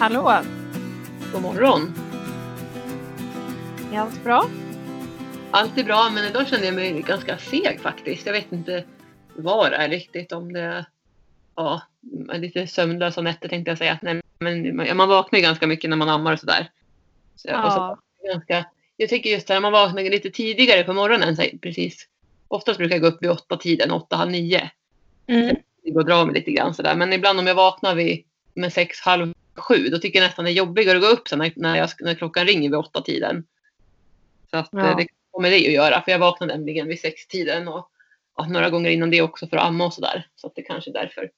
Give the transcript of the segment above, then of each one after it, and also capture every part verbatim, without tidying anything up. Hallå! God morgon! Är allt bra? Allt är bra, men idag känner jag mig ganska seg faktiskt. Jag vet inte vad det är riktigt, om det ja, är lite sömnlösa nätter tänkte jag säga. Nej, men man vaknar ju ganska mycket när man ammar och sådär. Så, ja. Och så, ganska, jag tycker just det här, man vaknar lite tidigare på morgonen, så, precis. Oftast brukar jag gå upp vid åtta tiden, åtta, halv nio. Mm. Det går att dra mig lite grann sådär. Men ibland om jag vaknar vid med sex, halv sju, då tycker jag nästan det är jobbigare att gå upp sen när, när, jag, när klockan ringer vid åtta tiden. Så att ja. Det kommer det att göra. För jag vaknar nämligen vid sex tiden och, och några gånger innan det också för att amma och sådär. Så att det kanske är därför.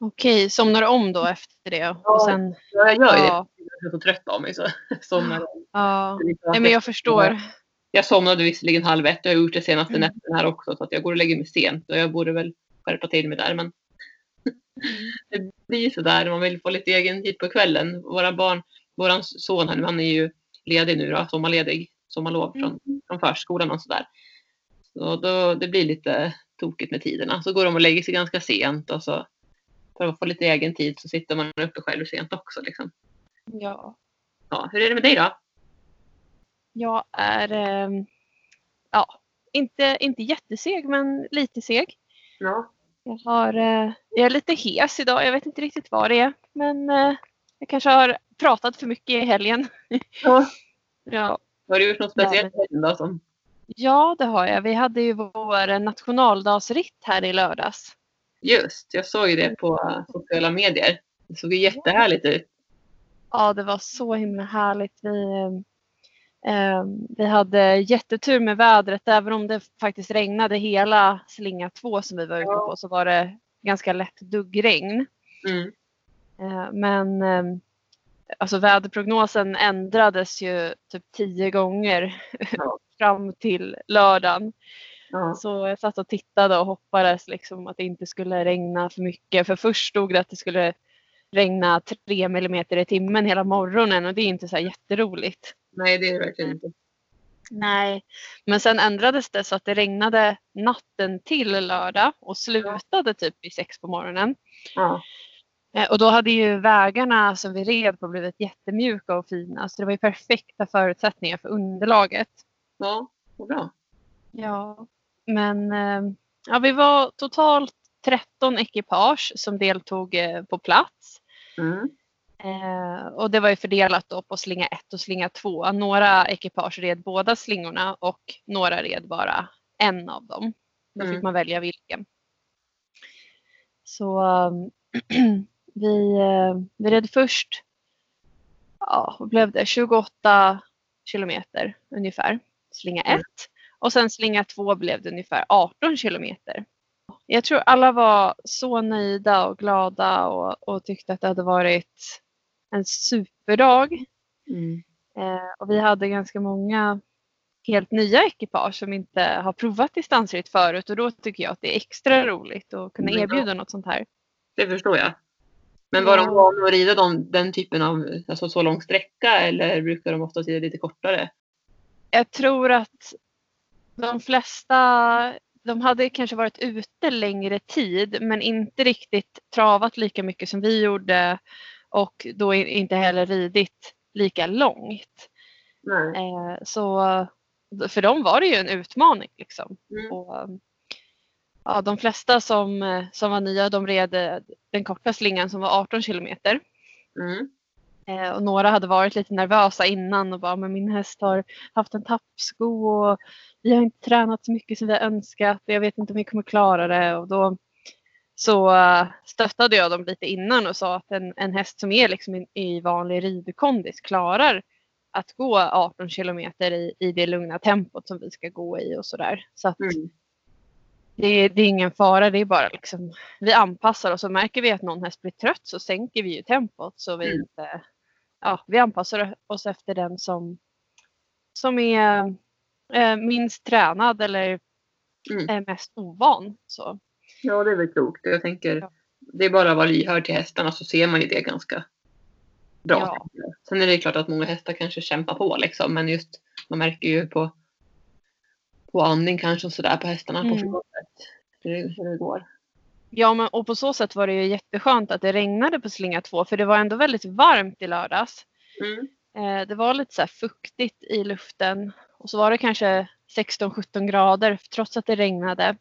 Okej, somnar om då efter det? Och ja, sen, jag gör ju ja. det. Jag är så trött av mig så somnar jag. Ja, nej men jag förstår. Jag somnade visserligen halv ett och jag har gjort det senaste mm. nätten här också. Så att jag går och lägger mig sent och jag borde väl skärpa till mig där. Men det blir så där, man vill få lite egen tid på kvällen. Våra barn, våran son här, han är ju ledig nu då, sommarledig, sommarlov från, från förskolan och sådär. Så då, det blir lite tokigt med tiderna. Så går de och lägger sig ganska sent och så för att få lite egen tid så sitter man uppe själv sent också liksom. Ja. Ja, hur är det med dig då? Jag är eh, ja, inte, inte jätteseg men lite seg. Ja. Jag, har, jag är lite hes idag. Jag vet inte riktigt vad det är. Men jag kanske har pratat för mycket i helgen. Ja. Ja. Har du gjort något speciellt ja, men... som... Ja, det har jag. Vi hade ju vår nationaldagsritt här i lördags. Just, jag såg ju det på sociala medier. Det såg ju jättehärligt ut. Ja, det var så himla härligt. Vi, eh, vi hade jättetur med vädret. Även om det faktiskt regnade hela slinga två som vi var ute på så var det ganska lätt duggregn. Mm. Eh, men eh, alltså väderprognosen ändrades ju typ tio gånger ja. fram till lördagen. Ja. Så jag satt och tittade och hoppades liksom att det inte skulle regna för mycket. För först stod det att det skulle regna tre millimeter i timmen hela morgonen. Och det är inte så här jätteroligt. Nej, det är det verkligen inte. Nej. Men sen ändrades det så att det regnade natten till lördag. Och slutade typ vid sex på morgonen. Ja. Och då hade ju vägarna som vi red på blivit jättemjuka och fina. Så det var ju perfekta förutsättningar för underlaget. Ja, vad bra. Ja, men ja, vi var totalt tretton ekipage som deltog på plats. Mm. Eh, och det var ju fördelat då på slinga ett och slinga två. Några ekipage red båda slingorna och några red bara en av dem. Då mm. fick man välja vilken. Så vi, vi red först, ja, vad blev det? tjugoåtta kilometer ungefär, slinga ett. Och sen slinga två blev det ungefär arton kilometer. Jag tror alla var så nöjda och glada och, och tyckte att det hade varit en superdag. Mm. Eh, och vi hade ganska många helt nya ekipage som inte har provat distansritt förut. Och då tycker jag att det är extra roligt att kunna erbjuda mm. något sånt här. Det förstår jag. Men var ja. de vana att rida de, den typen av alltså så lång sträcka eller brukar de ofta rida lite kortare? Jag tror att de flesta... De hade kanske varit ute längre tid men inte riktigt travat lika mycket som vi gjorde och då inte heller ridit lika långt. Mm. Eh, så för dem var det ju en utmaning liksom. Mm. Och, ja, de flesta som, som var nya de red den korta slingan som var arton kilometer. Mm. Eh, och några hade varit lite nervösa innan och bara men min häst har haft en tappsko och vi har inte tränat så mycket som vi har önskat. Jag vet inte om vi kommer klara det. Och då så stöttade jag dem lite innan och sa att en, en häst som är liksom i, i vanlig ridkondis klarar att gå arton kilometer i, i det lugna tempot som vi ska gå i och sådär. Så att mm. det, det är ingen fara. Det är bara liksom vi anpassar och så märker vi att någon häst blir trött så sänker vi ju tempot. Så vi, inte, ja, vi anpassar oss efter den som, som är... minst tränad eller mm. mest ovan. Så. Ja, det är väl klokt. Jag tänker, ja. det är bara att vara lyhörd till hästarna så ser man ju det ganska bra. Ja. Sen är det klart att många hästar kanske kämpar på liksom, men just man märker ju på på andning kanske och sådär på hästarna mm. på förgården hur det går. Ja, men, och på så sätt var det ju jätteskönt att det regnade på slinga två. För det var ändå väldigt varmt i lördags. Mm. Eh, det var lite så här fuktigt i luften. Och så var det kanske sexton sjutton grader trots att det regnade.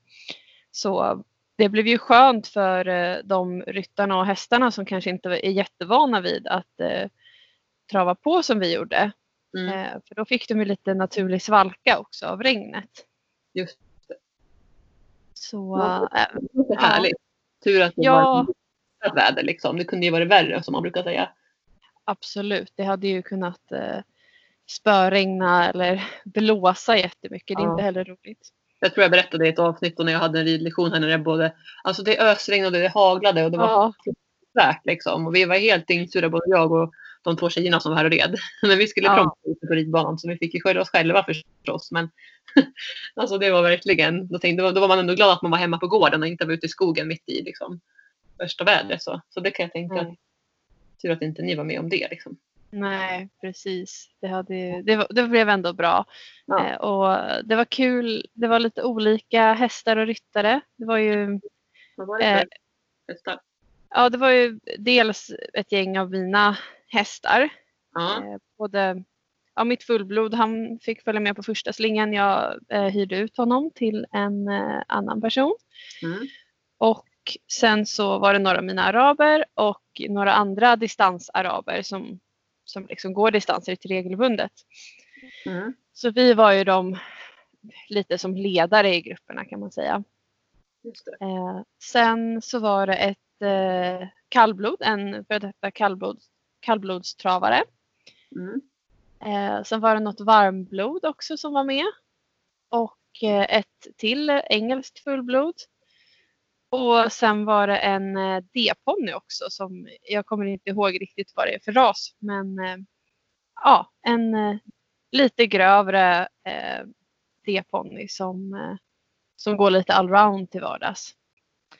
Så det blev ju skönt för eh, de ryttarna och hästarna som kanske inte är jättevana vid att eh, trava på som vi gjorde. Mm. Eh, för då fick de ju lite naturlig svalka också av regnet. Just det. Så äh, det är härligt. Ja. Tur att det ja. var väder liksom. Det kunde ju varit värre som man brukar säga. Absolut. Det hade ju kunnat eh, spöregna eller blåsa jättemycket. Det är ja. inte heller roligt. Jag tror jag berättade i ett avsnitt när jag hade en ridlektion här när det både, alltså det ösregnade och det haglade och det var ja. värt liksom. Och vi var helt insura både jag och de två tjejerna som var här och red. Men vi skulle ja. prompta ut på ridbanan så vi fick ju sköra oss själva förstås. Men alltså det var verkligen, då, tänkte, då var man ändå glad att man var hemma på gården och inte var ute i skogen mitt i liksom, värsta vädret. Så. så det kan jag tänka, mm. att, tur att inte ni var med om det liksom. Nej, precis. Det, hade, det, var, det blev ändå bra. Ja. Eh, och det var kul. Det var lite olika hästar och ryttare. Det var ju... Vad var det för eh, hästar? Ja, det var ju dels ett gäng av mina hästar. Ja. Eh, både, ja, mitt fullblod, han fick följa med på första slingan. Jag eh, hyrde ut honom till en eh, annan person. Mm. Och sen så var det några av mina araber och några andra distansaraber som... som liksom går distanser till regelbundet. Mm. Så vi var ju de lite som ledare i grupperna kan man säga. Just det. Eh, sen så var det ett eh, kallblod, en för detta kallblod, kallblodstravare. Mm. Eh, sen var det något varmblod också som var med. Och eh, ett till engelskt fullblod. Och sen var det en D-pony också som jag kommer inte ihåg riktigt vad det är för ras. Men ja, en lite grövre eh, D-pony som, som går lite allround till vardags.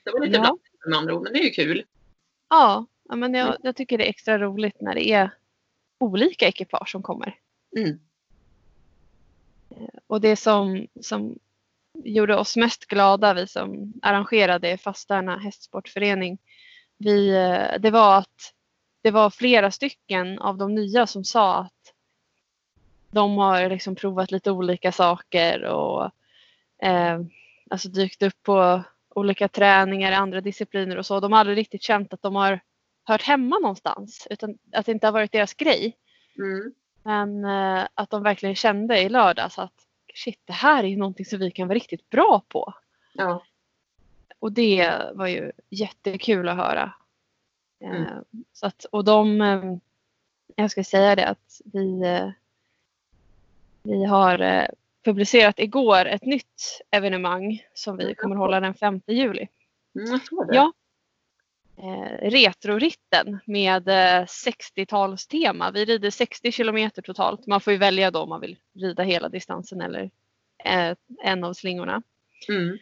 Det var lite ja. blandat med andra ord, men det är ju kul. Ja, ja men jag, jag tycker det är extra roligt när det är olika ekipage som kommer. Mm. Och det som... som gjorde oss mest glada, vi som arrangerade Fastarna hästsportförening, vi, det var att det var flera stycken av de nya som sa att de har liksom provat lite olika saker och eh, alltså dykt upp på olika träningar i andra discipliner och så. De har aldrig riktigt känt att de har hört hemma någonstans, utan att det inte har varit deras grej. Mm. Men eh, att de verkligen kände i lördags att shit, det här är ju någonting som vi kan vara riktigt bra på. Ja. Och det var ju jättekul att höra. Mm. Så att, och de, jag ska säga det att vi, vi har publicerat igår ett nytt evenemang som vi kommer hålla den femte juli. Mm, jag tror det. Ja. Retroritten med sextiotalstema. Vi rider sextio kilometer totalt. Man får ju välja då om man vill rida hela distansen eller en av slingorna. Mm.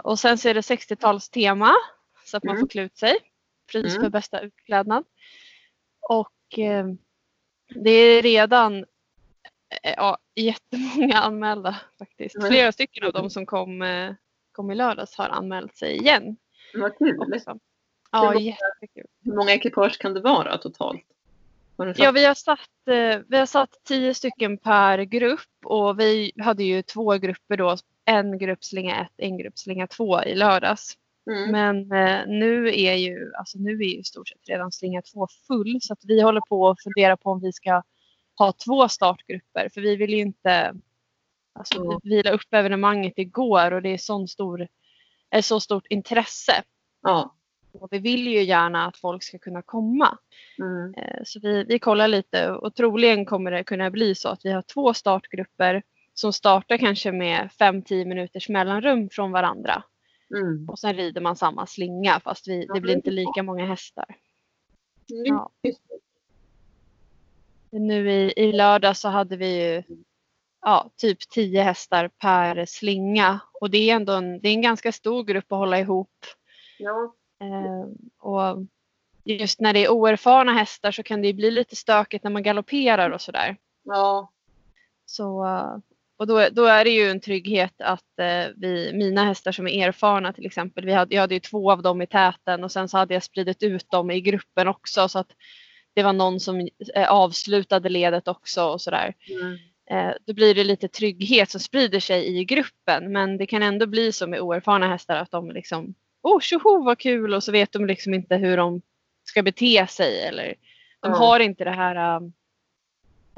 Och sen så är det sextiotalstema så att man mm. får klä ut sig. Pris mm. för bästa utklädnad. Och eh, det är redan eh, ja, jättemånga anmälda faktiskt. Mm. Flera stycken av dem som kom, eh, kom i lördags har anmält sig igen. Vad kul. Också. Ja, hur många, jättekul. Hur många ekipage kan det vara totalt? Var ja, vi har, satt, vi har satt tio stycken per grupp och vi hade ju två grupper då. En grupp slinga ett, en grupp slinga två i lördags. Mm. Men eh, nu är ju alltså nu är ju stort sett redan slinga två full så att vi håller på att fundera på om vi ska ha två startgrupper. För vi vill ju inte alltså, mm. vila upp evenemanget igår och det är sån stor... är så stort intresse. Ja. Och vi vill ju gärna att folk ska kunna komma. Mm. Så vi, vi kollar lite och troligen kommer det kunna bli så att vi har två startgrupper som startar kanske med fem till tio minuters mellanrum från varandra. Mm. Och sen rider man samma slinga fast vi, det blir inte lika många hästar. Mm. Ja. Nu i, i lördag så hade vi ju ja, typ tio hästar per slinga. Och det är ändå en, det är en ganska stor grupp att hålla ihop. Ja. Eh, och just när det är oerfarna hästar så kan det ju bli lite stökigt när man galopperar och sådär. Ja. Så Och då, då är det ju en trygghet att eh, vi, mina hästar som är erfarna till exempel, vi hade, jag hade ju två av dem i täten och sen så hade jag spridit ut dem i gruppen också så att det var någon som eh, avslutade ledet också och sådär. Mm. Eh, då blir det lite trygghet som sprider sig i gruppen, men det kan ändå bli som med oerfarna hästar att de liksom, åh oh, tjoho vad kul, och så vet de liksom inte hur de ska bete sig eller de mm. har inte det här... Um,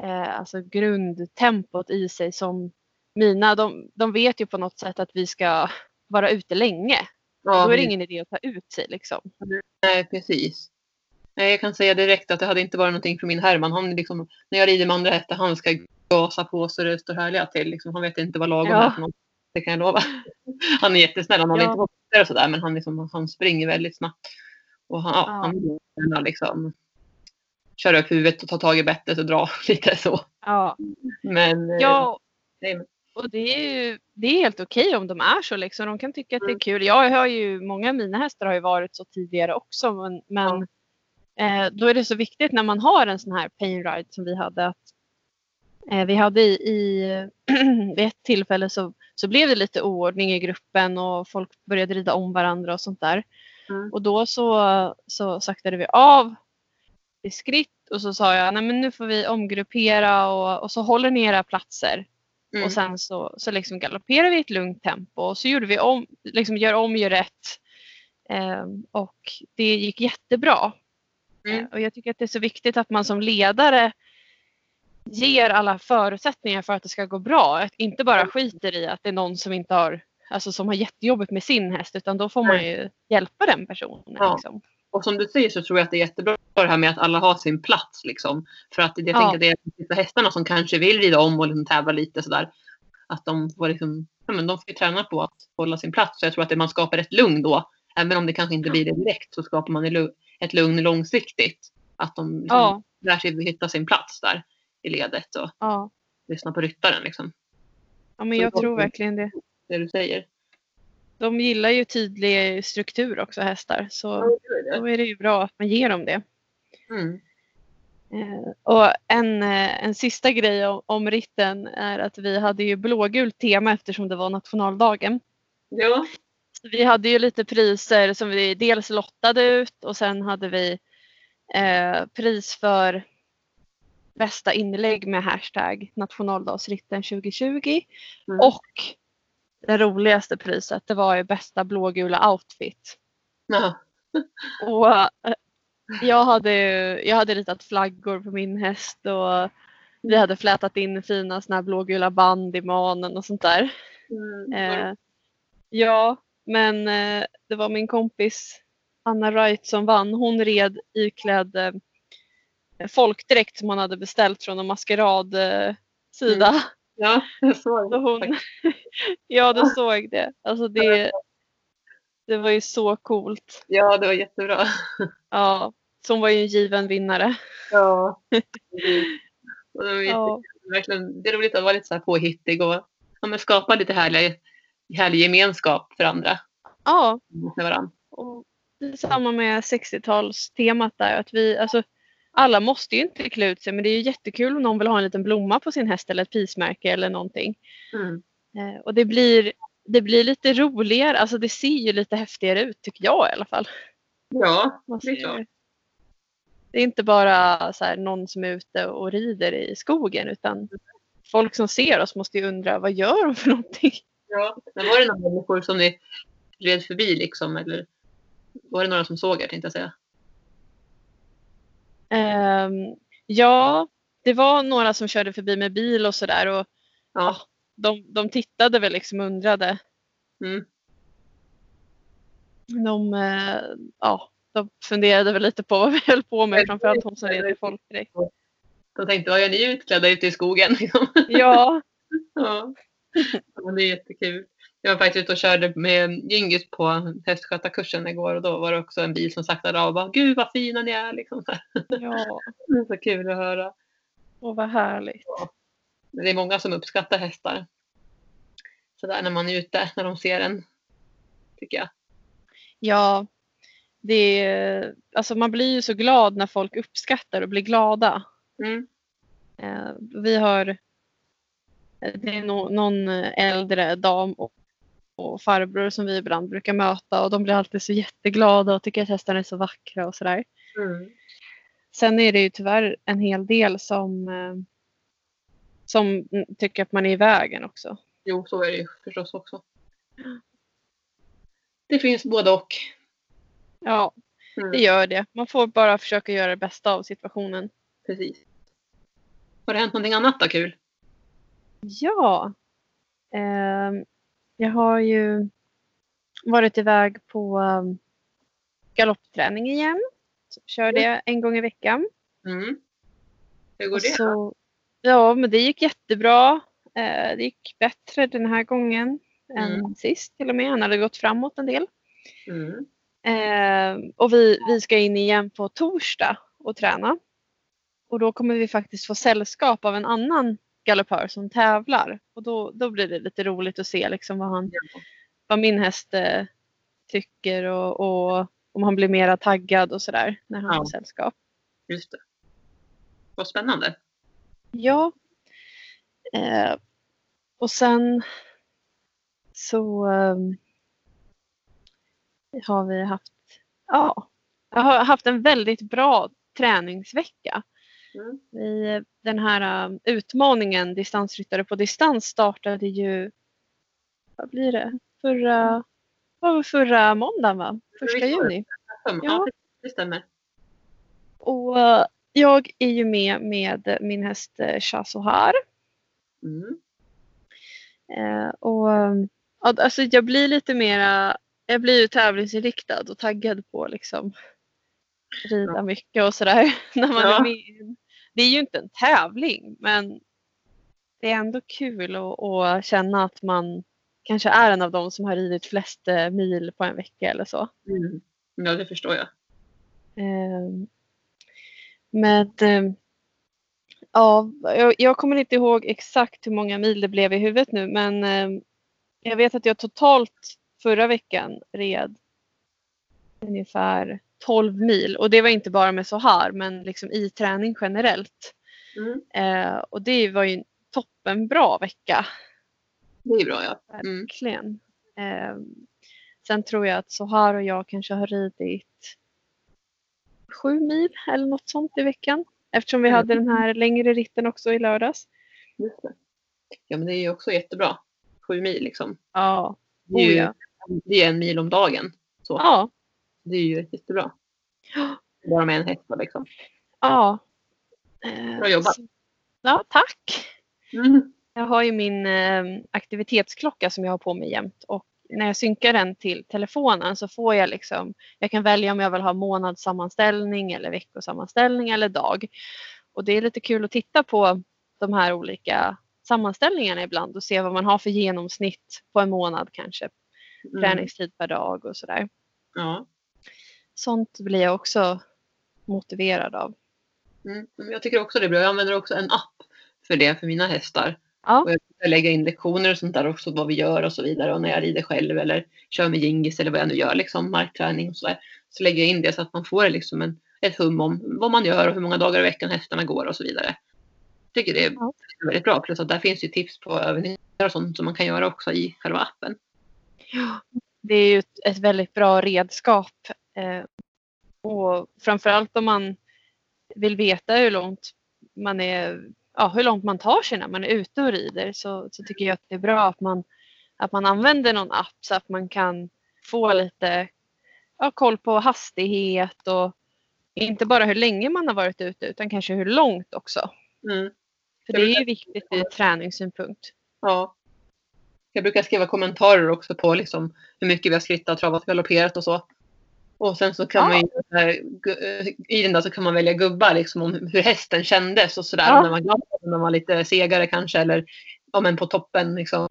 Eh, alltså grundtempot i sig som mina, de, de vet ju på något sätt att vi ska vara ute länge. Ja, då är det ingen idé att ta ut sig liksom. Nej, precis. Nej, jag kan säga direkt att det hade inte varit någonting för min Herman. Han liksom, när jag rider med andra hästar, han ska gasa på så det står härliga till. Liksom, han vet inte vad lagom ja. Är för något. Det kan jag lova. Han är jättesnäll, han har ja. Inte hoppar och sådär, men han, liksom, han springer väldigt snabbt. Och han, ja. Han liksom... köra upp huvudet och ta tag i bettet och dra lite så. Ja, men, ja. Och det är ju det är helt okej om de är så liksom. De kan tycka att det är kul. Jag hör ju, många av mina hästar har ju varit så tidigare också. Men, men ja. eh, då är det så viktigt när man har en sån här pain ride som vi hade. Att, eh, vi hade i, i vid ett tillfälle så, så blev det lite oordning i gruppen och folk började rida om varandra och sånt där. Mm. Och då så, så saktade vi av i skritt och så sa jag, nej men nu får vi omgruppera och, och så håller ni era platser. Mm. Och sen så, så liksom galopperar vi i ett lugnt tempo och så gjorde vi om, liksom gör om, gör rätt. Um, och det gick jättebra. Mm. Uh, och jag tycker att det är så viktigt att man som ledare ger alla förutsättningar för att det ska gå bra. Att inte bara skiter i att det är någon som inte har, alltså som har jättejobbet med sin häst, utan då får man ju hjälpa den personen. Ja. Liksom. Och som du säger så tror jag att det är jättebra det här med att alla har sin plats liksom. För att jag ja. Tänker att det är vissa hästarna som kanske vill rida om och liksom tävla lite sådär. Att de får liksom, ja, men de får träna på att hålla sin plats. Så jag tror att det, man skapar ett lugn då. Även om det kanske inte blir det direkt så skapar man ett lugn långsiktigt. Att de liksom, ja. Lär sig hitta sin plats där i ledet och ja. Lyssna på ryttaren liksom. Ja men jag, jag tror verkligen det. Det du säger. De gillar ju tydlig struktur också, hästar. Så ja, det är det. Då är det ju bra att man ger dem det. Mm. Eh, och en, en sista grej om, om ritten är att vi hade ju blågult tema eftersom det var nationaldagen. Ja. Så vi hade ju lite priser som vi dels lottade ut och sen hade vi eh, pris för bästa inlägg med hashtag Nationaldagsritten tjugohundratjugo. Mm. Och det roligaste priset, det var ju bästa blågula outfit. Ja. Och jag hade jag hade ritat flaggor på min häst och vi hade flätat in fina såna här blågula band i manen och sånt där. Mm. Eh, ja, men eh, det var min kompis Anna Wright som vann. Hon red iklädd eh, folkdräkt som hon hade beställt från en maskerad-sida. Mm. Ja, jag såg det. Hon... ja, du såg det. Alltså det, det var ju så coolt. Ja, det var jättebra. Ja, så hon var ju en given vinnare. Ja. Och det var ja. Verkligen, det är roligt att vara lite så här påhittig och ja, men skapa lite härlig, härlig gemenskap för andra. Ja. Med varandra. Och det är samma med sextiotalstemat där. Att vi, alltså, alla måste ju inte klä ut sig, men det är ju jättekul om någon vill ha en liten blomma på sin häst eller ett pismärke eller någonting. Mm. Eh, och det blir, det blir lite roligare, alltså det ser ju lite häftigare ut tycker jag i alla fall. Ja, det är klart. Det är inte bara så här, någon som är ute och rider i skogen, utan folk som ser oss måste ju undra, vad gör de för någonting? Ja, men var det några människor som ni red förbi liksom, eller var det några som såg er, tänkte jag säga? Um, ja, det var några som körde förbi med bil och sådär och ja. de, de tittade väl liksom och undrade. Mm. De, uh, ja, de funderade väl lite på vad vi höll på med, framförallt hon som red i folkdräkt. De tänkte, vad gör ni utklädda ute i skogen? Ja. Ja. Ja, det är jättekul. Jag var faktiskt ute och körde med Gingis på hästskötarkursen igår och då var det också en bil som saktade av och bara, gud vad fina ni är liksom. Ja. Det är så kul att höra. Och vad härligt. Ja. Det är många som uppskattar hästar. Så där när man är ute, när de ser en, tycker jag. Ja, det är, alltså man blir ju så glad när folk uppskattar och blir glada. Mm. Vi har det är no, någon äldre dam och, och farbror som vi ibland brukar möta, och de blir alltid så jätteglada och tycker att hästarna är så vackra och sådär. Mm. Sen är det ju tyvärr en hel del som, som tycker att man är i vägen också. Jo, så är det ju förstås också. Det finns både och. Ja, mm. det gör det. Man får bara försöka göra det bästa av situationen. Precis. Har det hänt någonting annat då kul? Ja. Eh, jag har ju varit iväg på um, galoppträning igen. Kör det en gång i veckan. Mm. Hur går det då? Ja, men det gick jättebra. Eh, det gick bättre den här gången än mm. sist till och med. Han hade gått framåt en del. Mm. Eh, och vi, vi ska in igen på torsdag och träna. Och då kommer vi faktiskt få sällskap av en annan galoppör som tävlar. Och då, då blir det lite roligt att se liksom vad, han, vad min häst eh, tycker och, och om han blir mera taggad och sådär när han ja. har sällskap. Just det. Vad spännande. Ja. Eh, och sen så eh, har vi haft, ja, jag har haft en väldigt bra träningsvecka. Mm. Vi, den här uh, utmaningen distansryttare på distans startade ju, vad blir det? Förra, var förra måndagen va? Första juni. Ja, det stämmer. Och uh, jag är ju med med min häst Chasohar. Mm. Uh, och uh, alltså jag blir lite mera, jag blir ju tävlingsinriktad och taggad på liksom rida ja. mycket och sådär när man ja. är med. Det är ju inte en tävling, men det är ändå kul att, att känna att man kanske är en av dem som har ridit flest mil på en vecka eller så. Mm. Ja, det förstår jag. Men ja, jag kommer inte ihåg exakt hur många mil det blev i huvudet nu, men jag vet att jag totalt förra veckan red ungefär tolv mil, och det var inte bara med så här, men liksom i träning generellt. Mm. Eh, och det var ju en toppen bra vecka. Det är bra, ja. Mm. Verkligen. Eh, sen tror jag att så här och jag kanske har ridit sju mil eller något sånt i veckan, eftersom vi mm. hade den här längre ritten också i lördags. Just det. Ja, men det är ju också jättebra. sju mil liksom. Ja. Det är ju, oh, ja. det är en mil om dagen. Så. Ja. Det är ju jättebra. Bara med en häst liksom. Ja. Bra jobbat. Ja, tack. Mm. Jag har ju min aktivitetsklocka som jag har på mig jämt. Och när jag synkar den till telefonen så får jag liksom, jag kan välja om jag vill ha månadssammanställning eller veckosammanställning eller dag. Och det är lite kul att titta på de här olika sammanställningarna ibland och se vad man har för genomsnitt på en månad kanske. Mm. Träningstid per dag och sådär. Ja. Sånt blir jag också motiverad av. Mm, jag tycker också det är bra. Jag använder också en app för det, för mina hästar. Ja. Och jag lägger in lektioner och sånt där också, vad vi gör och så vidare. Och när jag rider själv eller kör med Gingis eller vad jag nu gör, liksom markträning och sådär. Så lägger jag in det så att man får liksom en, ett hum om vad man gör och hur många dagar i veckan hästarna går och så vidare. Jag tycker det är ja. väldigt bra. Plus att där finns ju tips på övningar och sånt som man kan göra också i själva appen. Ja. Det är ju ett väldigt bra redskap. Eh, och framförallt om man vill veta hur långt man är, ja, hur långt man tar sig när man är ute och rider, så, så tycker jag att det är bra att man, att man använder någon app så att man kan få lite ja, koll på hastighet och inte bara hur länge man har varit ute utan kanske hur långt också. Mm. För det är ju viktigt ur träningssynpunkt. Ja. Jag brukar skriva kommentarer också på liksom hur mycket vi har skrittat, travat, galopperat och så. Och sen så kan ja. man ju, där, i den där så kan man välja gubbar liksom om hur hästen kändes och sådär. Ja. När man glappade, när man var lite segare kanske eller ja, men på toppen liksom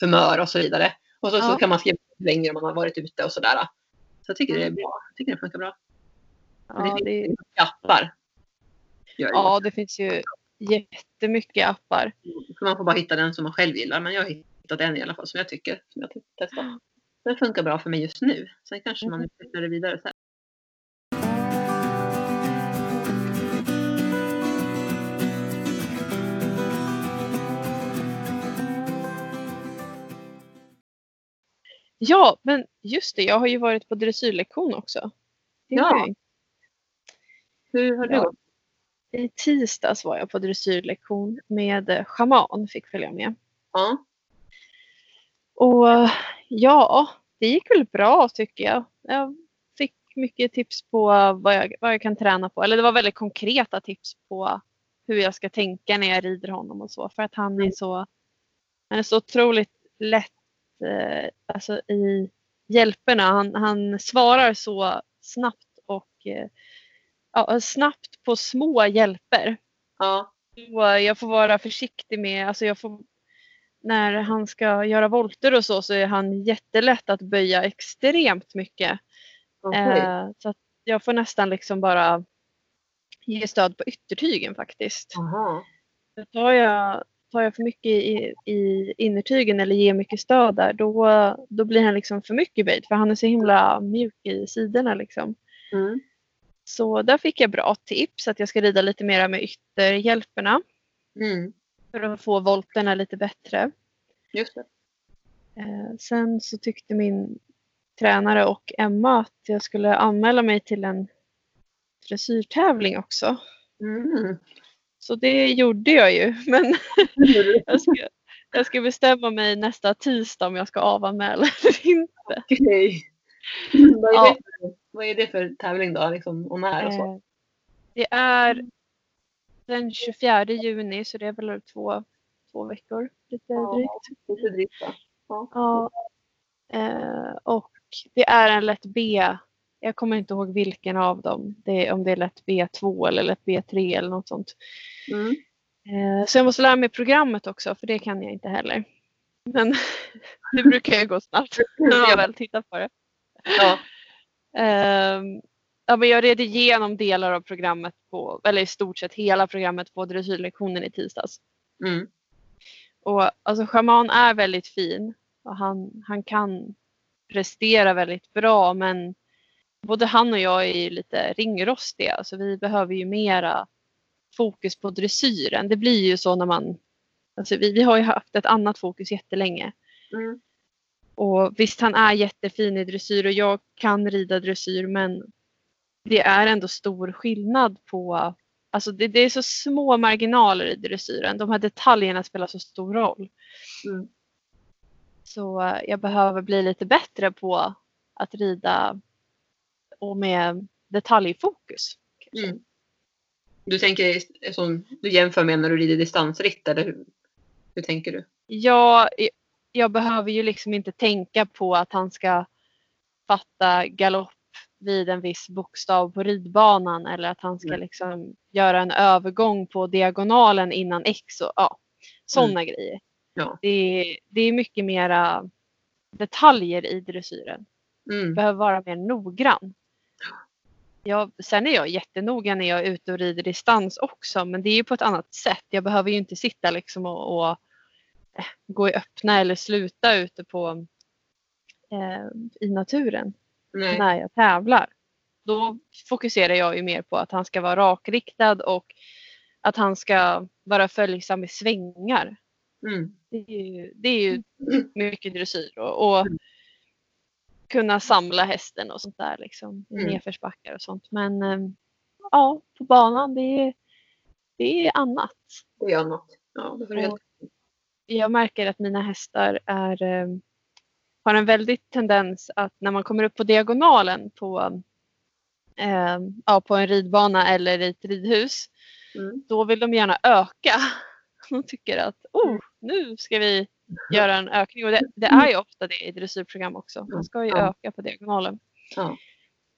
humör och så vidare. Och så, ja. så kan man skriva längre om man har varit ute och sådär. Så jag tycker det är bra. Jag tycker det funkar bra. Ja, det, det finns ju appar. Gör ja, det. det finns ju jättemycket appar. Så man får bara hitta den som man själv gillar, men jag hittar att den i alla fall som jag tycker som jag testar. Den funkar bra för mig just nu. Sen kanske mm. man utvecklar det vidare så här. Ja, men just det. Jag har ju varit på dressyrlektion också. Ja. Jag. Hur har du gått? Ja. I tisdags var jag på dressyrlektion med Schaman. Fick följa med. Ja. Och ja, det gick väl bra tycker jag. Jag fick mycket tips på vad jag, vad jag kan träna på. Eller det var väldigt konkreta tips på hur jag ska tänka när jag rider honom och så. För att han är så, han är så otroligt lätt eh, alltså i hjälperna. Han, han svarar så snabbt och eh, ja, snabbt på små hjälper. Ja. Och jag får vara försiktig med, alltså jag får, när han ska göra volter och så, så är han jättelätt att böja extremt mycket. Okay. Eh, så att jag får nästan liksom bara ge stöd på yttertygen faktiskt. Aha. Så tar jag, tar jag för mycket i, i innertygen eller ger mycket stöd där, då, då blir han liksom för mycket böjd. För han är så himla mjuk i sidorna liksom. Mm. Så där fick jag bra tips att jag ska rida lite mer med ytterhjälperna. Mm. För att få volterna lite bättre. Just det. Eh, sen så tyckte min tränare och Emma att jag skulle anmäla mig till en dressyrtävling också. Mm. Så det gjorde jag ju. Men jag, ska, jag ska bestämma mig nästa tisdag om jag ska avanmäla eller inte. Okej. Okay. Vad, ja. Vad är det för tävling då? Liksom, om här och så? Eh, det är... Den tjugofjärde juni, så det är väl två, två veckor lite drygt. Ja, lite drygt då. Ja. Ja. Eh, och det är en lätt B. Jag kommer inte ihåg vilken av dem. Det är, om det är lätt B två eller lätt B tre eller något sånt. Mm. Eh, så jag måste lära mig programmet också, för det kan jag inte heller. Men det brukar ju gå snabbt när jag väl tittar på det. Ja. Eh, Ja, men jag red igenom delar av programmet på, eller i stort sett hela programmet på dressyrlektionen i tisdags. Mm. Och alltså Schaman är väldigt fin och han, han kan prestera väldigt bra, men både han och jag är ju lite ringrostiga, så vi behöver ju mera fokus på dressyren. Det blir ju så när man, alltså vi, vi har ju haft ett annat fokus jättelänge. Mm. Och visst, han är jättefin i dressyr och jag kan rida dressyr, men det är ändå stor skillnad på, alltså det, det är så små marginaler i dressyren. De här detaljerna spelar så stor roll. Mm. Så jag behöver bli lite bättre på att rida och med detaljfokus. Mm. Du tänker som du jämför med när du rider distansritt, eller hur, hur tänker du? Ja, jag behöver ju liksom inte tänka på att han ska fatta galopp vid en viss bokstav på ridbanan, eller att han ska mm. liksom göra en övergång på diagonalen innan X och ja, sådana mm. grejer. Ja. Det, det är mycket mera detaljer i dressyren. Mm. Behöver vara mer noggrann. Jag, sen är jag jättenoga när jag är ute och rider distans också, men det är ju på ett annat sätt. Jag behöver ju inte sitta liksom och, och äh, gå i öppna eller sluta ute på äh, i naturen. Nej. När jag tävlar, då fokuserar jag ju mer på att han ska vara rakriktad och att han ska vara följsam i svängar. Mm. Det är ju, det är ju mycket dressyr och, och mm. kunna samla hästen och sånt där liksom, mm. nedförsbackar och sånt. Men ja, på banan det är, det är annat. Det är annat. Ja, det är helt... Jag märker att mina hästar är har en väldigt tendens att när man kommer upp på diagonalen på, eh, ja, på en ridbana eller i ett ridhus, mm. då vill de gärna öka. De tycker att oh, nu ska vi göra en ökning. Och det, det är ju ofta det i dressyrprogram också. Man ska ju ja. öka på diagonalen. Ja.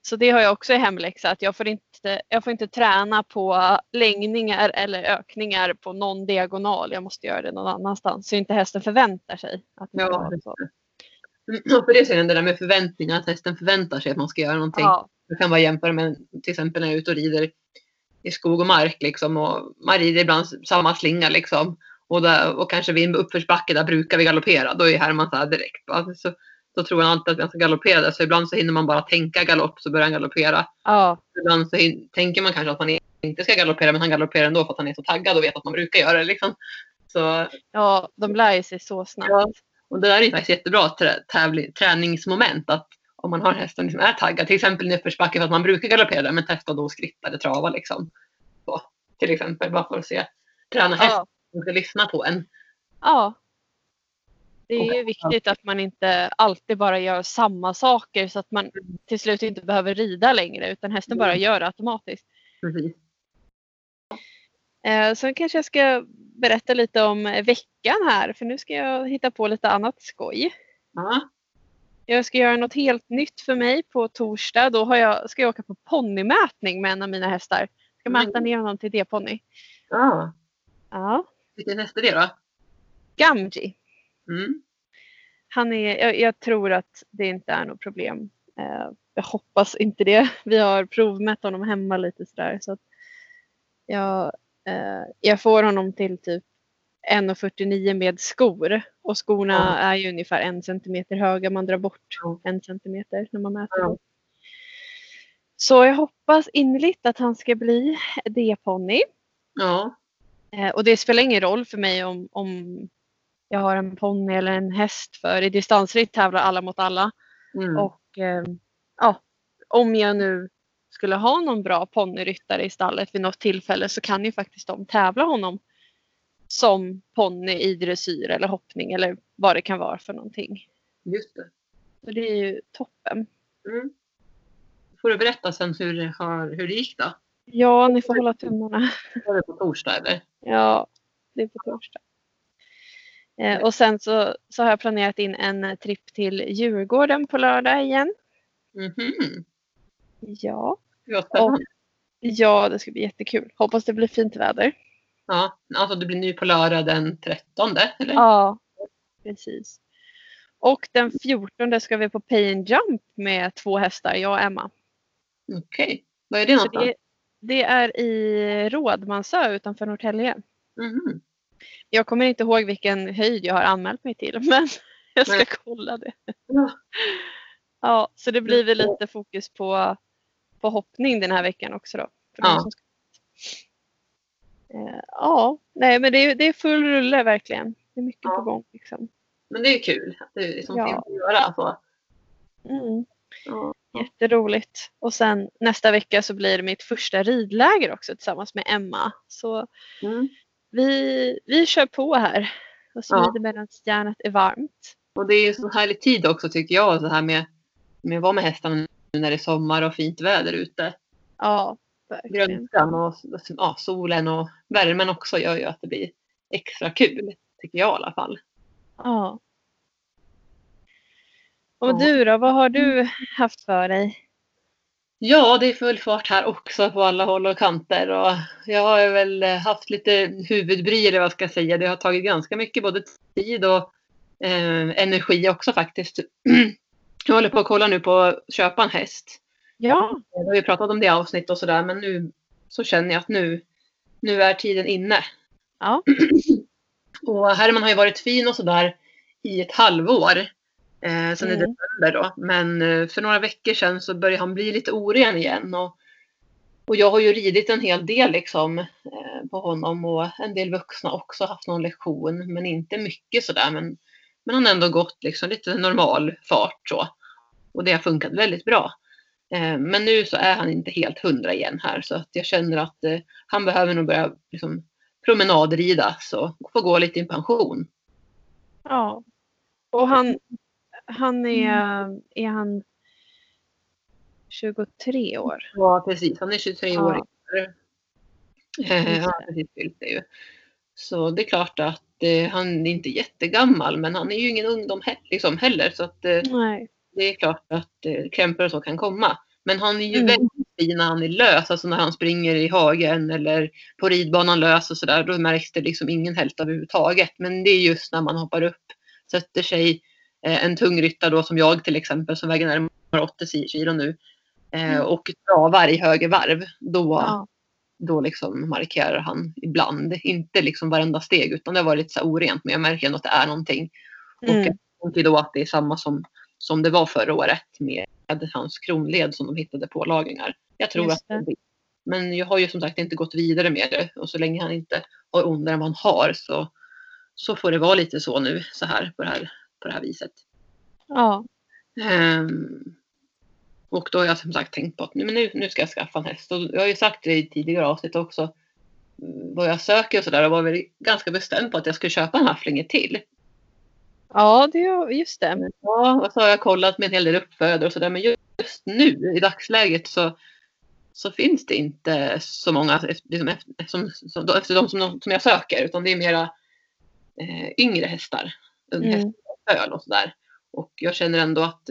Så det har jag också i hemläxa. Att jag, får inte, jag får inte träna på längningar eller ökningar på någon diagonal. Jag måste göra det någon annanstans. Så inte hästen förväntar sig att det ska vara så. Ja, för det är det där med förväntningar, att hästen förväntar sig att man ska göra någonting. Ja. Jag kan bara jämföra med till exempel när jag är ute och rider i skog och mark liksom, och man rider ibland samma slinga liksom, och, där, och kanske vid en uppförsbacke där brukar vi galoppera, då är Herman så här direkt. Så, då tror han alltid att man ska galoppera där, så ibland så hinner man bara tänka galopp så börjar han galoppera. Ja. Ibland så hin- tänker man kanske att man inte ska galoppera, men han galopperar ändå för att han är så taggad och vet att man brukar göra det liksom. Så... Ja, de lär sig så snabbt. Ja. Och det där är ju faktiskt jättebra tävling, träningsmoment, att om man har hästen som är taggad, till exempel nedförsbacke för att man brukar galoppera, men testa då skritta eller trava liksom. Så, till exempel, bara för att se, träna hästen och ja. lyssna på en. Ja. Det är ju viktigt att man inte alltid bara gör samma saker så att man till slut inte behöver rida längre, utan hästen bara gör det automatiskt. Precis. Eh, sen kanske jag ska berätta lite om veckan här, för nu ska jag hitta på lite annat skoj. Ja. Jag ska göra något helt nytt för mig på torsdag. Då har jag, ska jag åka på ponnymätning med en av mina hästar. Ska mäta ner honom till D-ponny. Ja. Ja. Vilken häst är det då? Gamji. Mm. Han är, jag, jag tror att det inte är något problem. Eh, jag hoppas inte det. Vi har provmätt honom hemma lite sådär. Så att jag, eh, jag får honom till typ en komma fyrtionio med skor. Och skorna mm. är ju ungefär en centimeter höga. Man drar bort mm. en centimeter när man mäter. Mm. Så jag hoppas innerligt att han ska bli D-ponny. Mm. Eh, och det spelar ingen roll för mig om... om jag har en ponny eller en häst, för i distansritt tävlar alla mot alla. Mm. Och eh, ja, om jag nu skulle ha någon bra ponnyryttare i stallet vid något tillfälle, så kan ju faktiskt de tävla honom som ponny i dressyr eller hoppning eller vad det kan vara för någonting. Just det. Så det är ju toppen. Mm. Får du berätta sen hur det, har, hur det gick då? Ja, ni får hålla tummarna. Var det på torsdag eller? Ja, det är på torsdag. Och sen så, så har jag planerat in en trip till Djurgården på lördag igen. Mm-hmm. Ja. Och, ja, det ska bli jättekul. Hoppas det blir fint väder. Ja, alltså det blir ny på lördag den trettonde, eller? Ja, precis. Och den fjortonde ska vi på Pony Jump med två hästar, jag och Emma. Okej, okay. Vad är det någonstans? Det, det är i Rådmansö utanför Nortelien. Mm-hmm. Jag kommer inte ihåg vilken höjd jag har anmält mig till, men jag ska Nej. kolla det. Ja. Ja, så det blir väl lite fokus på, på hoppning den här veckan också då. För ja. Som ska... ja, nej men det är, det är full rulle verkligen. Det är mycket ja. på gång liksom. Men det är kul att det är liksom ja. fint att göra så. Mm. Ja. Jätteroligt. Och sen nästa vecka så blir det mitt första ridläger också tillsammans med Emma. Så... Mm. Vi, vi kör på här och smider ja. medan hjärnet är varmt. Och det är ju så härlig tid också tycker jag, så här med, med att vara med hästarna nu när det är sommar och fint väder ute. Ja, verkligen. Grönskan och ja, solen och värmen också gör ju att det blir extra kul, tycker jag i alla fall. Ja. Och ja. du då, vad har du haft för dig? Ja, det är full fart här också på alla håll och kanter, och jag har väl haft lite huvudbry eller vad jag ska säga. Det har tagit ganska mycket både tid och eh, energi också faktiskt. Jag håller på att kolla nu på att köpa en häst. Ja. Vi har ju pratat om det avsnitt och sådär, men nu så känner jag att nu, nu är tiden inne. Ja. Och Herman har ju varit fin och sådär i ett halvår. Eh, sen mm. är det december då. Men eh, för några veckor sedan så började han bli lite oren igen. Och, och jag har ju ridit en hel del liksom, eh, på honom. Och en del vuxna också haft någon lektion. Men inte mycket sådär. Men, men han har ändå gått liksom, lite normal fart. Så. Och det har funkat väldigt bra. Eh, men nu så är han inte helt hundra igen här. Så att jag känner att eh, han behöver nog börja liksom, promenadrida. Så få gå lite i pension. Ja. Och han... Han är, mm. är han tjugotre år. Ja, precis. Han är tjugotre ja. år. Eh, han har precis fyllt det ju. Så det är klart att eh, han är inte jättegammal, men han är ju ingen ungdom he- liksom heller. Så att, eh, Nej. det är klart att eh, krämpor och så kan komma. Men han är ju mm. väldigt fin när han är lös. Alltså när han springer i hagen eller på ridbanan lös och sådär. Då märks det liksom ingen hälta överhuvudtaget. Men det är just när man hoppar upp, sätter sig. En tung rytta då som jag till exempel, som väger närmare åttio kilo nu. Eh, mm. Och travar i höger varv. Då, ja. då liksom markerar han ibland. Inte liksom varenda steg, utan det var lite så här orent. Men jag märker att det är någonting. Mm. Och då att det är samma som, som det var förra året med hans kronled som de hittade på lagringar. Jag tror Just att det. Men jag har ju som sagt inte gått vidare med det. Och så länge han inte har ondare än vad han har, så, så får det vara lite så nu. Så här på det här på det här viset. Ja. Um, och då har jag som sagt tänkt på att nu, nu ska jag skaffa en häst. Och jag har ju sagt det i tidigare avsnitt också. Vad jag söker och sådär. Jag var väl ganska bestämd på att jag skulle köpa en hafflinge till. Ja, det är just det. Ja, och så har jag kollat med en hel del uppfödare och sådär. Men just nu, i dagsläget, så, så finns det inte så många liksom, efter, som, som, efter de som, som jag söker. Utan det är mera eh, yngre hästar. Unghästar och föl och sådär. Och jag känner ändå att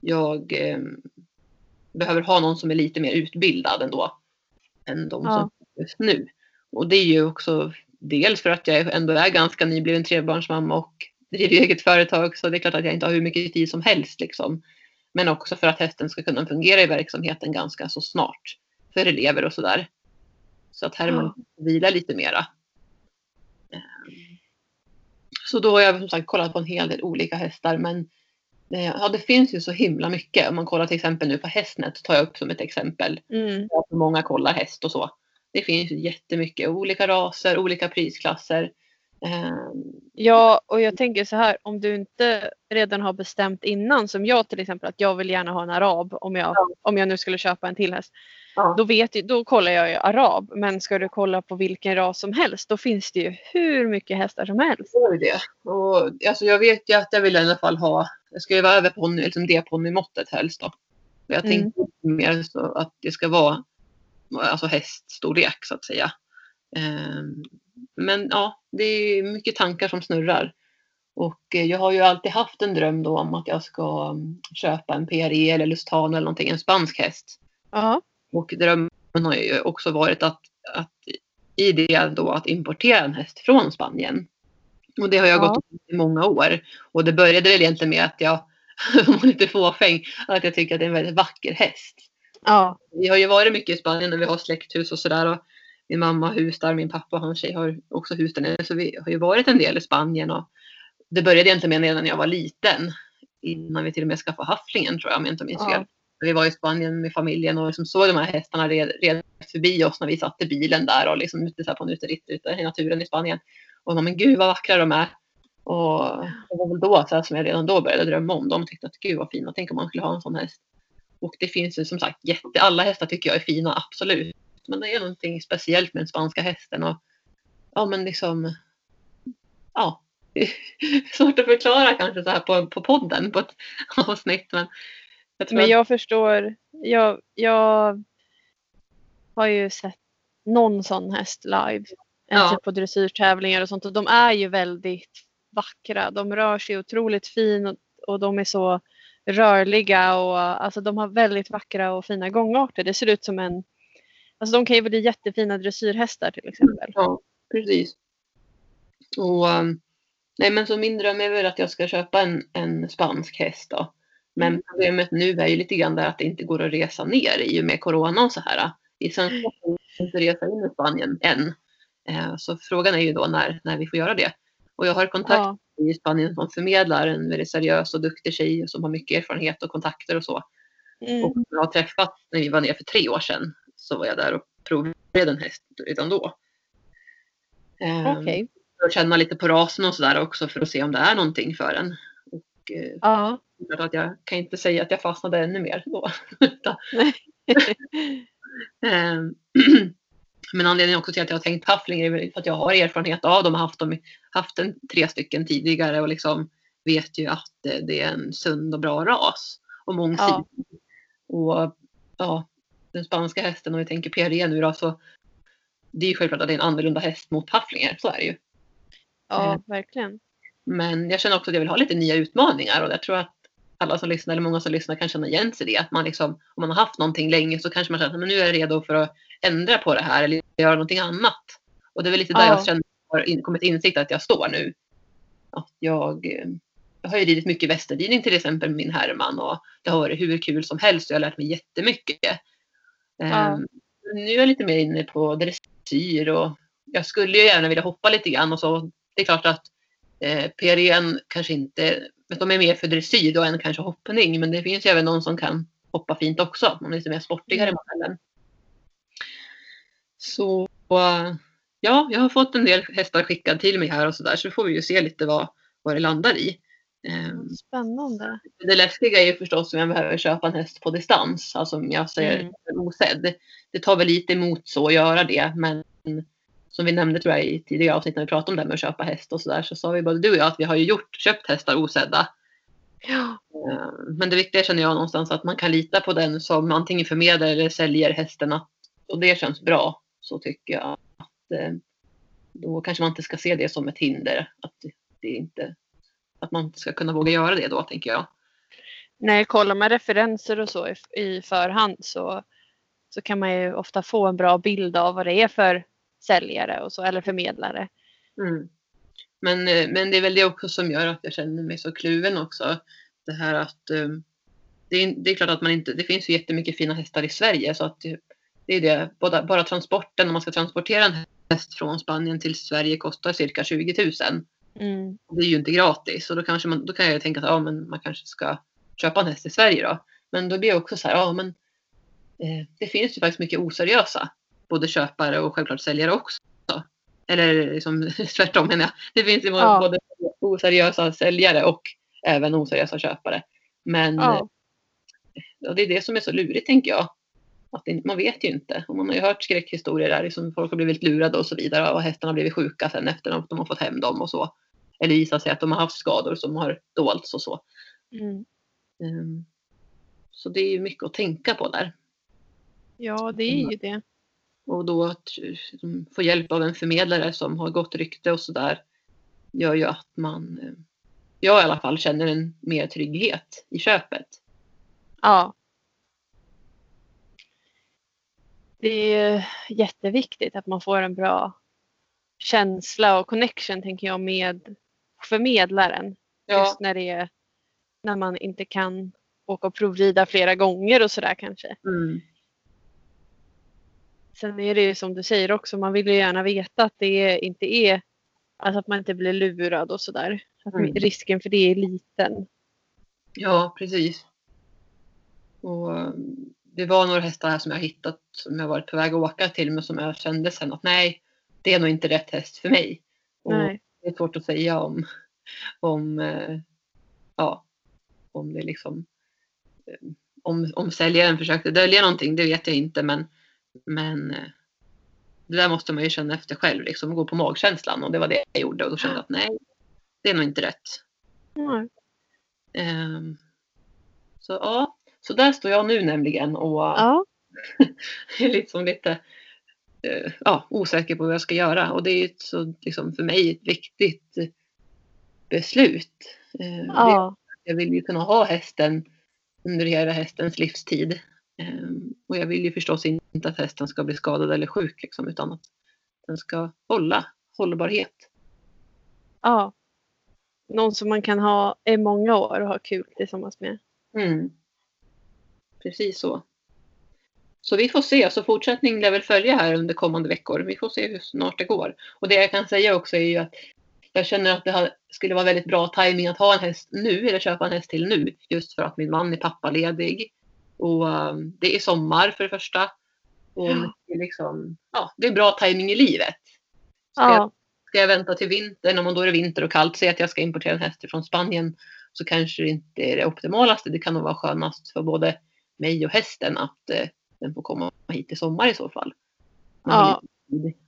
jag eh, behöver ha någon som är lite mer utbildad ändå. Än de ja. som just nu. Och det är ju också dels för att jag ändå är ganska nybliven trebarnsmamma och driver eget företag. Så det är klart att jag inte har hur mycket tid som helst liksom. Men också för att hästen ska kunna fungera i verksamheten ganska så snart. För elever och sådär. Så att Herman ja. vilar lite mera. Så då har jag som sagt kollat på en hel del olika hästar. Men ja, det finns ju så himla mycket. Om man kollar till exempel nu på Hästnet, tar jag upp som ett exempel. Mm. Många kollar häst och så. Det finns ju jättemycket. Olika raser, olika prisklasser. Ja, och jag tänker så här. Om du inte redan har bestämt innan, som jag till exempel, att jag vill gärna ha en arab om jag, ja. om jag nu skulle köpa en till häst. Ja. Då, vet, då kollar jag ju arab. Men ska du kolla på vilken ras som helst, då finns det ju hur mycket hästar som helst. Det är det. Och, alltså, jag vet ju att jag vill i alla fall ha, jag ska ju vara över på liksom det ponnymåttet helst då. Men jag tänkte mm. mer så att det ska vara alltså häststorlek så att säga. Um, men ja, det är mycket tankar som snurrar. Och jag har ju alltid haft en dröm då om att jag ska köpa en P R E eller Lusitano eller någonting, en spansk häst. Uh-huh. Och drömmen har ju också varit att, att i det då att importera en häst från Spanien. Och det har jag uh-huh. gått i många år. Och det började väl egentligen med att jag var lite fåfäng, att jag tycker att det är en väldigt vacker häst. Uh-huh. Vi har ju varit mycket i Spanien när vi har släkthus och sådär och min mamma har hus där, min pappa och hans tjej har också hus där nere. Så vi har ju varit en del i Spanien. Och det började inte med när jag var liten. Innan vi till och med skaffade hafflingen tror jag, om jag inte minns fel. Ja. Vi var i Spanien med familjen och liksom såg de här hästarna red, red förbi oss när vi satt i bilen där. Och liksom ute så här på en uteritt ute i naturen i Spanien. Och men gud vad vackra de är. Och det var väl då så här, som jag redan då började drömma om dem. Och tyckte att gud vad fina, tänk om man skulle ha en sån häst. Och det finns ju som sagt jätte, alla hästar tycker jag är fina, absolut. Men det är någonting speciellt med den spanska hästen. Och, ja men liksom. Ja. Svårt att förklara kanske så här på, på podden. På ett avsnitt. Men jag, tror men jag att... förstår. Jag, jag har ju sett någon sån häst live. Ja. Typ på dressyrtävlingar och sånt. Och de är ju väldigt vackra. De rör sig otroligt fin. Och, och de är så rörliga. Och, alltså de har väldigt vackra och fina gångarter. Det ser ut som en. Alltså de kan ju bli jättefina dressyrhästar till exempel. Ja, precis. Och, nej men så min dröm är väl att jag ska köpa en, en spansk häst då. Men problemet nu är ju lite grann där att det inte går att resa ner i och med corona och så här. I svenska kan vi inte resa in i Spanien än. Så frågan är ju då när, när vi får göra det. Och jag har kontakt ja. i Spanien som förmedlar, en väldigt seriös och duktig tjej som har mycket erfarenhet och kontakter och så. Mm. Och jag har träffat när vi var ner för tre år sedan. Så var jag där och provade en häst utan då. Ehm, Okej. Okay. Känna lite på rasen och sådär också för att se om det är någonting för en. Och, ja. Eh, att jag kan inte säga att jag fastnade ännu mer då. ehm, men anledningen också till att jag har tänkt hafflingar är för att jag har erfarenhet av dem. Jag har haft, dem, haft en, tre stycken tidigare och liksom vet ju att det, det är en sund och bra ras. Och mångsidig. Ja. Och ja. Den spanska hästen, om vi tänker P R E nu då, så det är ju självklart att det är en annorlunda häst mot hafflingar, så är det ju. Ja, verkligen. Men jag känner också att jag vill ha lite nya utmaningar och jag tror att alla som lyssnar, eller många som lyssnar, kan känna igen sig i det. Att man liksom, om man har haft någonting länge så kanske man känner att men nu är jag redo för att ändra på det här eller göra någonting annat. Och det är väl lite där ja. jag känner att jag har kommit insikt att jag står nu. Att jag... Jag har ju ridit mycket västerdidning till exempel med min Herman och det har varit hur kul som helst och jag har lärt mig jättemycket. Ja. Um, nu är jag lite mer inne på dressyr och jag skulle ju gärna vilja hoppa lite grann och så. Det är klart att eh, P R N kanske inte, de är mer för dressyr då än kanske hoppning, men det finns ju även någon som kan hoppa fint också, någon lite mer sportigare mm. modellen. Så uh, ja, jag har fått en del hästar skickad till mig här och sådär, så får vi ju se lite vad, vad det landar i. Spännande. Det läskiga är ju förstås om jag behöver köpa en häst på distans, alltså om jag säger mm. osedd. Det tar väl lite emot så att göra det, men som vi nämnde tror jag i tidigare avsnitt när vi pratade om det med att köpa häst och sådär, så sa vi både du och jag att vi har ju gjort, köpt hästar osedda. Ja. Men det viktiga känner jag någonstans att man kan lita på den som antingen förmedlar eller säljer hästarna, och det känns bra. Så tycker jag att då kanske man inte ska se det som ett hinder, att det inte, att man ska kunna våga göra det då, tänker jag. När jag kollar med referenser och så i, i förhand så, så kan man ju ofta få en bra bild av vad det är för säljare och så, eller förmedlare. Mm. Men, men det är väl det också som gör att jag känner mig så kluven också. Det här att det är, det är klart att man inte, det finns ju jättemycket fina hästar i Sverige, så att det är det, bara, bara transporten, om man ska transportera en häst från Spanien till Sverige kostar cirka tjugo tusen. Mm. Det är ju inte gratis, och då, kanske man, då kan jag tänka att ja, men man kanske ska köpa en häst i Sverige då. Men då blir jag också så här, ja men eh, det finns ju faktiskt mycket oseriösa både köpare och självklart säljare också. Eller liksom, tvärtom menar jag. Det finns ju ja. både oseriösa säljare och även oseriösa köpare. Men ja. Ja, det är det som är så lurigt, tänker jag. Att det, man vet ju inte. Och man har ju hört skräckhistorier där liksom folk har blivit lurade och så vidare. Och hästarna har blivit sjuka sen efter att de har fått hem dem och så. Eller visar sig att de har haft skador som har dolts och så. Mm. Um, så det är ju mycket att tänka på där. Ja, det är ju det. Och då att få hjälp av en förmedlare som har gott rykte och sådär gör ju att man, jag i alla fall, känner en mer trygghet i köpet. Ja. Det är jätteviktigt att man får en bra känsla och connection, tänker jag, med förmedlaren. Ja. Just när, det är, när man inte kan åka och provrida flera gånger och sådär kanske. Mm. Sen är det ju som du säger också, man vill ju gärna veta att det inte är, alltså att man inte blir lurad och sådär. Att mm. risken för det är liten. Ja, precis. Och det var några hästar här som jag hittat, som jag varit på väg att åka till, men som jag kände sen att nej, det är nog inte rätt häst för mig. Och nej. Det är svårt att säga om, om, ja, om det liksom, om, om säljaren försökte dölja någonting, det vet jag inte, men Men det där måste man ju känna efter själv, liksom gå på magkänslan, och det var det jag gjorde, och då kände jag att nej, det är nog inte rätt. Mm. Um, så ja, så där står jag nu nämligen och ja. är liksom lite uh, ja, osäker på vad jag ska göra, och det är ett så, liksom, för mig ett viktigt beslut. Uh, ja. det, jag vill ju kunna ha hästen under hela hästens livstid. Och jag vill ju förstås inte att hästen ska bli skadad eller sjuk liksom, utan att den ska hålla hållbarhet. Ja. Någon som man kan ha i många år och ha kul tillsammans med. Mm. Precis så. Så vi får se. Så fortsättning lär väl följa här under kommande veckor. Vi får se hur snart det går. Och det jag kan säga också är ju att jag känner att det skulle vara väldigt bra timing att ha en häst nu, eller köpa en häst till nu. Just för att min man är pappaledig. Och um, det är sommar för det första. Och ja. det, är liksom, ja, det är bra timing i livet. Ska, ja. jag, ska jag vänta till vintern, om då är det vinter och kallt, så att jag ska importera en häst från Spanien, så kanske det inte är det optimalaste. Det kan nog vara skönast för både mig och hästen att eh, den får komma hit i sommar i så fall. Ja.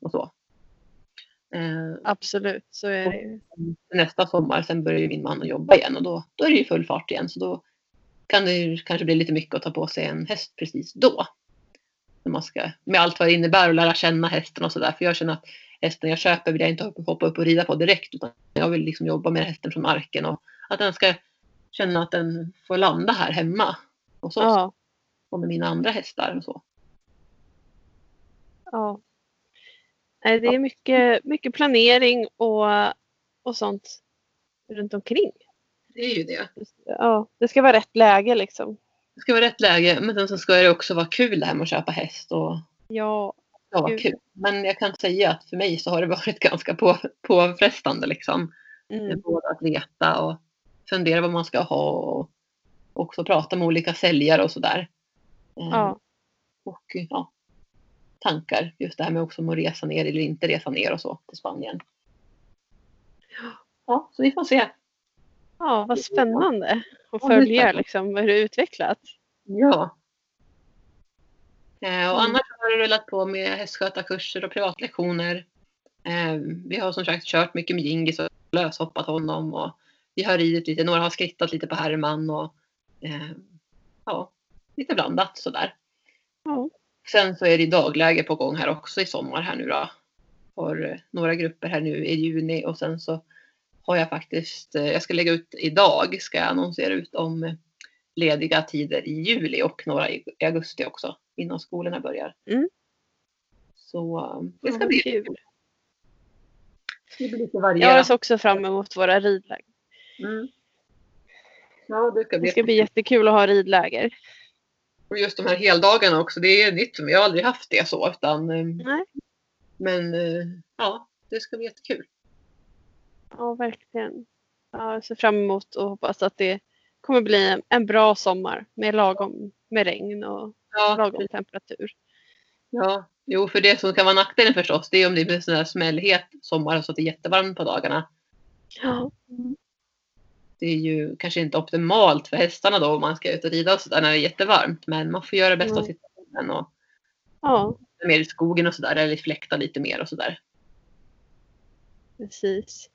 Och så. Eh, Absolut, så är det ju. Nästa sommar, sen börjar ju min man att jobba igen, och då, då är det ju full fart igen, så då kan det kanske bli lite mycket att ta på sig en häst precis då. När man ska, med allt vad det innebär att lära känna hästen och sådär. För jag känner att hästen jag köper vill jag inte hoppa upp och rida på direkt. Utan jag vill liksom jobba med hästen från marken. Och att den ska känna att den får landa här hemma. Och så. Ja. Och med mina andra hästar och så. Ja. Det är mycket, mycket planering och, och sånt runt omkring. Det är ju det. Ja, det ska vara rätt läge liksom. Det ska vara rätt läge, men sen ska det också vara kul det här med att köpa häst. Och ja, det ska vara kul. Men jag kan säga att för mig så har det varit ganska på, påfrestande liksom. Mm. Både att leta och fundera vad man ska ha, och också prata med olika säljare och sådär. Ja. Och ja, tankar. Just det här med också om att resa ner eller inte resa ner och så till Spanien. Ja, så vi får se. Ja, vad spännande. Och följa liksom hur det utvecklat. Ja. Och annars har det rullat på med hästskötarkurser och privatlektioner. Vi har som sagt kört mycket med Gingis och löshoppat honom. Och vi har ridit lite, några har skrittat lite på Herman. Och ja, lite blandat sådär. Ja. Sen så är det dagläger på gång här också i sommar här nu då. Har några grupper här nu i juni och sen så har jag faktiskt, jag ska lägga ut idag, ska jag annonsera ut om lediga tider i juli och några i augusti också innan skolorna börjar. Mm. Så det ska oh, bli kul. Det blir lite varierat. Jag har också fram emot våra ridläger. Mm. Ja, det ska bli, det ska bli jättekul att ha ridläger. Och just de här heldagarna också, det är nytt för mig. Jag har aldrig haft det så utan. Nej. Men ja, det ska bli jättekul. Ja, verkligen. Jag ser fram emot och hoppas att det kommer bli en bra sommar med lagom med regn och ja, lagom temperatur. Ja, jo, för det som kan vara nackdelen förstås, det är om det blir sån här smällhet sommar så att det är jättevarmt på dagarna. Ja. Det är ju kanske inte optimalt för hästarna då om man ska ut och rida och sådär när det är jättevarmt, men man får göra det bästa av situationen och ja, mer i skogen och sådär, eller fläkta lite mer och sådär. Precis.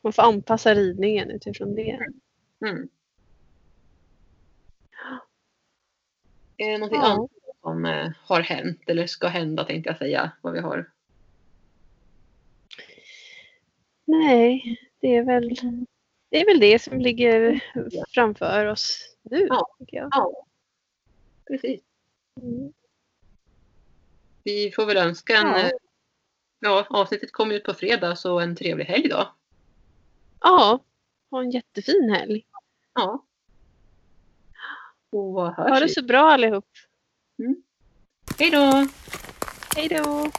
Man får anpassa ridningen utifrån det. Mm. Är det någonting ja. annat som eh, har hänt eller ska hända, tänkte jag säga, vad vi har? Nej, det är väl det, är väl det som ligger framför oss nu. Ja, tycker jag. Ja. Precis. Mm. Vi får väl önska en... Ja. ja, avsnittet kommer ut på fredag, så en trevlig helg då. Ja, ha en jättefin helg. Ja. Och hörs. Ha det så bra allihop. Mm. Hej då! Hej då!